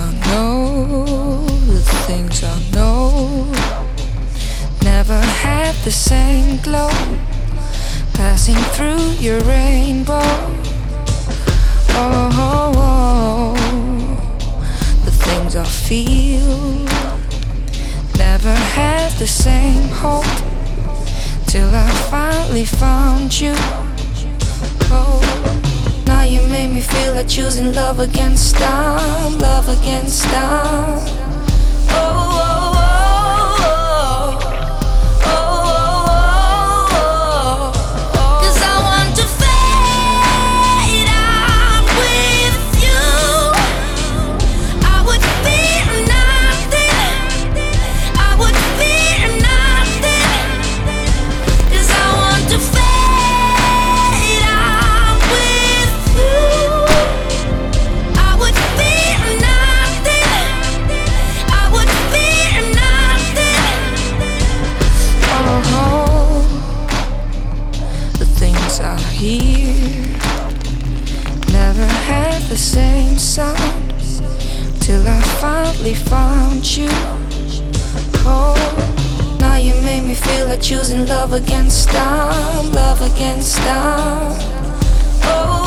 I know, the things I know. Never had the same glow, passing through your rainbow. Oh, oh, oh, the things I feel. Never had the same hope till I finally found you. Oh, now you made me feel like choosing love against time, love against time. Oh. Found you. Oh, now you made me feel like choosing love against time, love against time. Oh.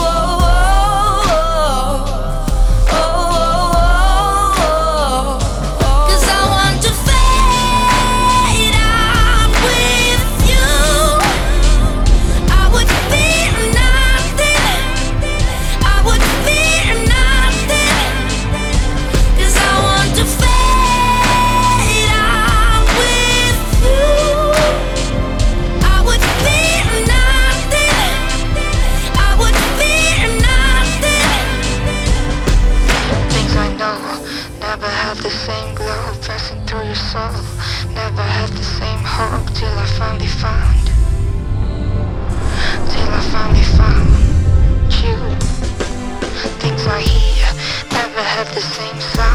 Same side.